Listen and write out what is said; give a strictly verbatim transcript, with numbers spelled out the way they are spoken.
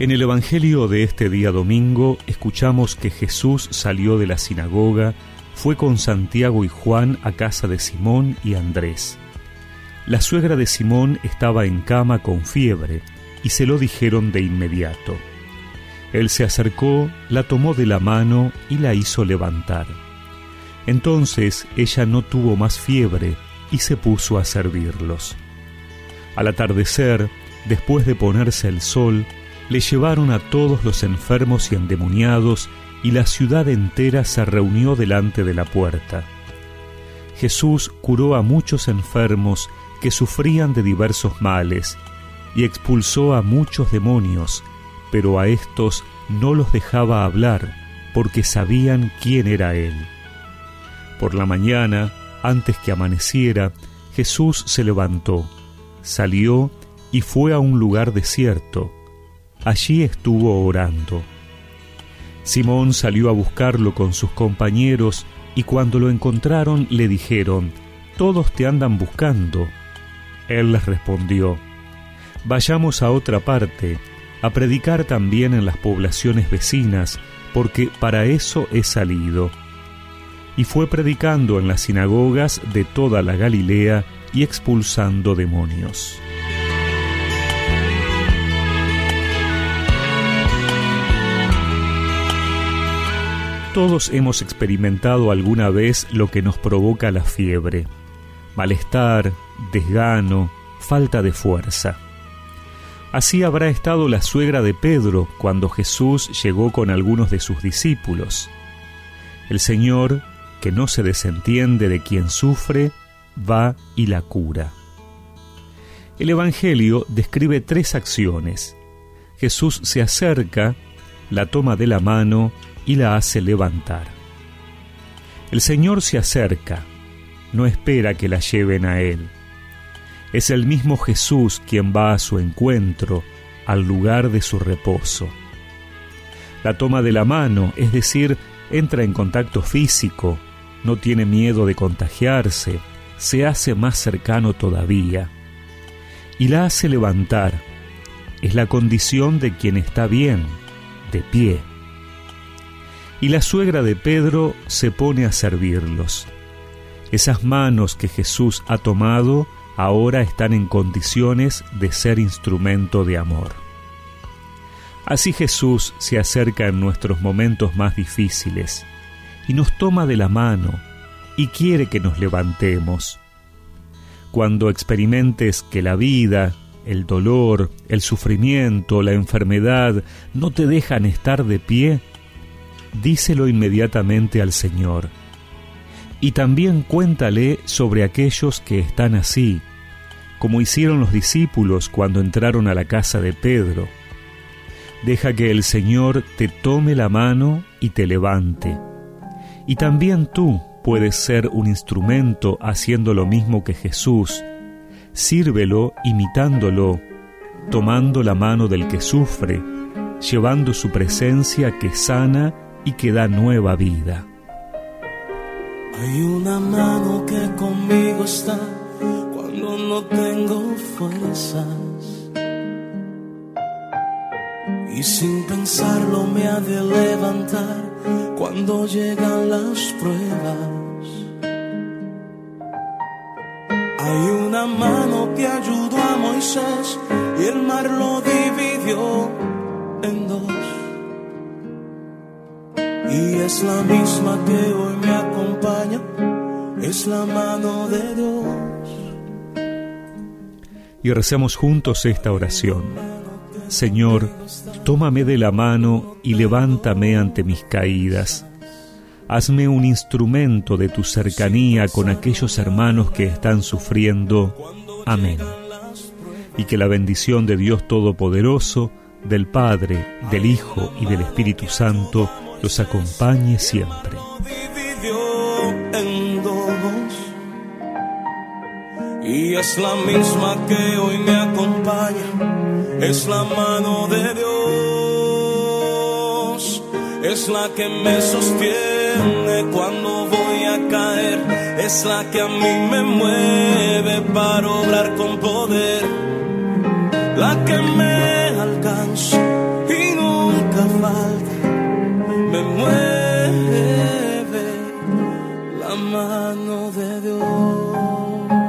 En el Evangelio de este día domingo escuchamos que Jesús salió de la sinagoga, fue con Santiago y Juan a casa de Simón y Andrés. La suegra de Simón estaba en cama con fiebre y se lo dijeron de inmediato. Él se acercó, la tomó de la mano y la hizo levantar. Entonces ella no tuvo más fiebre y se puso a servirlos. Al atardecer, después de ponerse el sol, le llevaron a todos los enfermos y endemoniados, y la ciudad entera se reunió delante de la puerta. Jesús curó a muchos enfermos que sufrían de diversos males, y expulsó a muchos demonios, pero a estos no los dejaba hablar, porque sabían quién era Él. Por la mañana, antes que amaneciera, Jesús se levantó, salió y fue a un lugar desierto. Allí estuvo orando. Simón salió a buscarlo con sus compañeros y cuando lo encontraron le dijeron: «Todos te andan buscando». Él les respondió: «Vayamos a otra parte, a predicar también en las poblaciones vecinas, porque para eso he salido». Y fue predicando en las sinagogas de toda la Galilea y expulsando demonios. Todos hemos experimentado alguna vez lo que nos provoca la fiebre: malestar, desgano, falta de fuerza. Así habrá estado la suegra de Pedro cuando Jesús llegó con algunos de sus discípulos. El Señor, que no se desentiende de quien sufre, va y la cura. El Evangelio describe tres acciones. Jesús se acerca, la toma de la mano y la hace levantar. El Señor se acerca, no espera que la lleven a Él. Es el mismo Jesús quien va a su encuentro, al lugar de su reposo. La toma de la mano, es decir, entra en contacto físico, no tiene miedo de contagiarse, se hace más cercano todavía. Y la hace levantar, es la condición de quien está bien, de pie. Y la suegra de Pedro se pone a servirlos. Esas manos que Jesús ha tomado ahora están en condiciones de ser instrumento de amor. Así Jesús se acerca en nuestros momentos más difíciles y nos toma de la mano y quiere que nos levantemos. Cuando experimentes que la vida, el dolor, el sufrimiento, la enfermedad no te dejan estar de pie, díselo inmediatamente al Señor. Y también cuéntale sobre aquellos que están así, como hicieron los discípulos cuando entraron a la casa de Pedro. Deja que el Señor te tome la mano y te levante. Y también tú puedes ser un instrumento haciendo lo mismo que Jesús. Sírvelo imitándolo, tomando la mano del que sufre, llevando su presencia que sana y que da nueva vida. Hay una mano que conmigo está cuando no tengo fuerzas, y sin pensarlo me ha de levantar cuando llegan las pruebas. Hay una mano que ayudó a Moisés y el mar lo dividió en dos, y es la misma que hoy me acompaña, es la mano de Dios. Y recemos juntos esta oración: Señor, tómame de la mano y levántame ante mis caídas. Hazme un instrumento de tu cercanía con aquellos hermanos que están sufriendo. Amén. Y que la bendición de Dios Todopoderoso, del Padre, del Hijo y del Espíritu Santo los acompañe siempre. Y es la misma que hoy me acompaña, es la mano de Dios, es la que me sostiene cuando voy a caer, es la que a mí me mueve para obrar con poder, la que me alcanza. maldad me mueve la mano de Dios.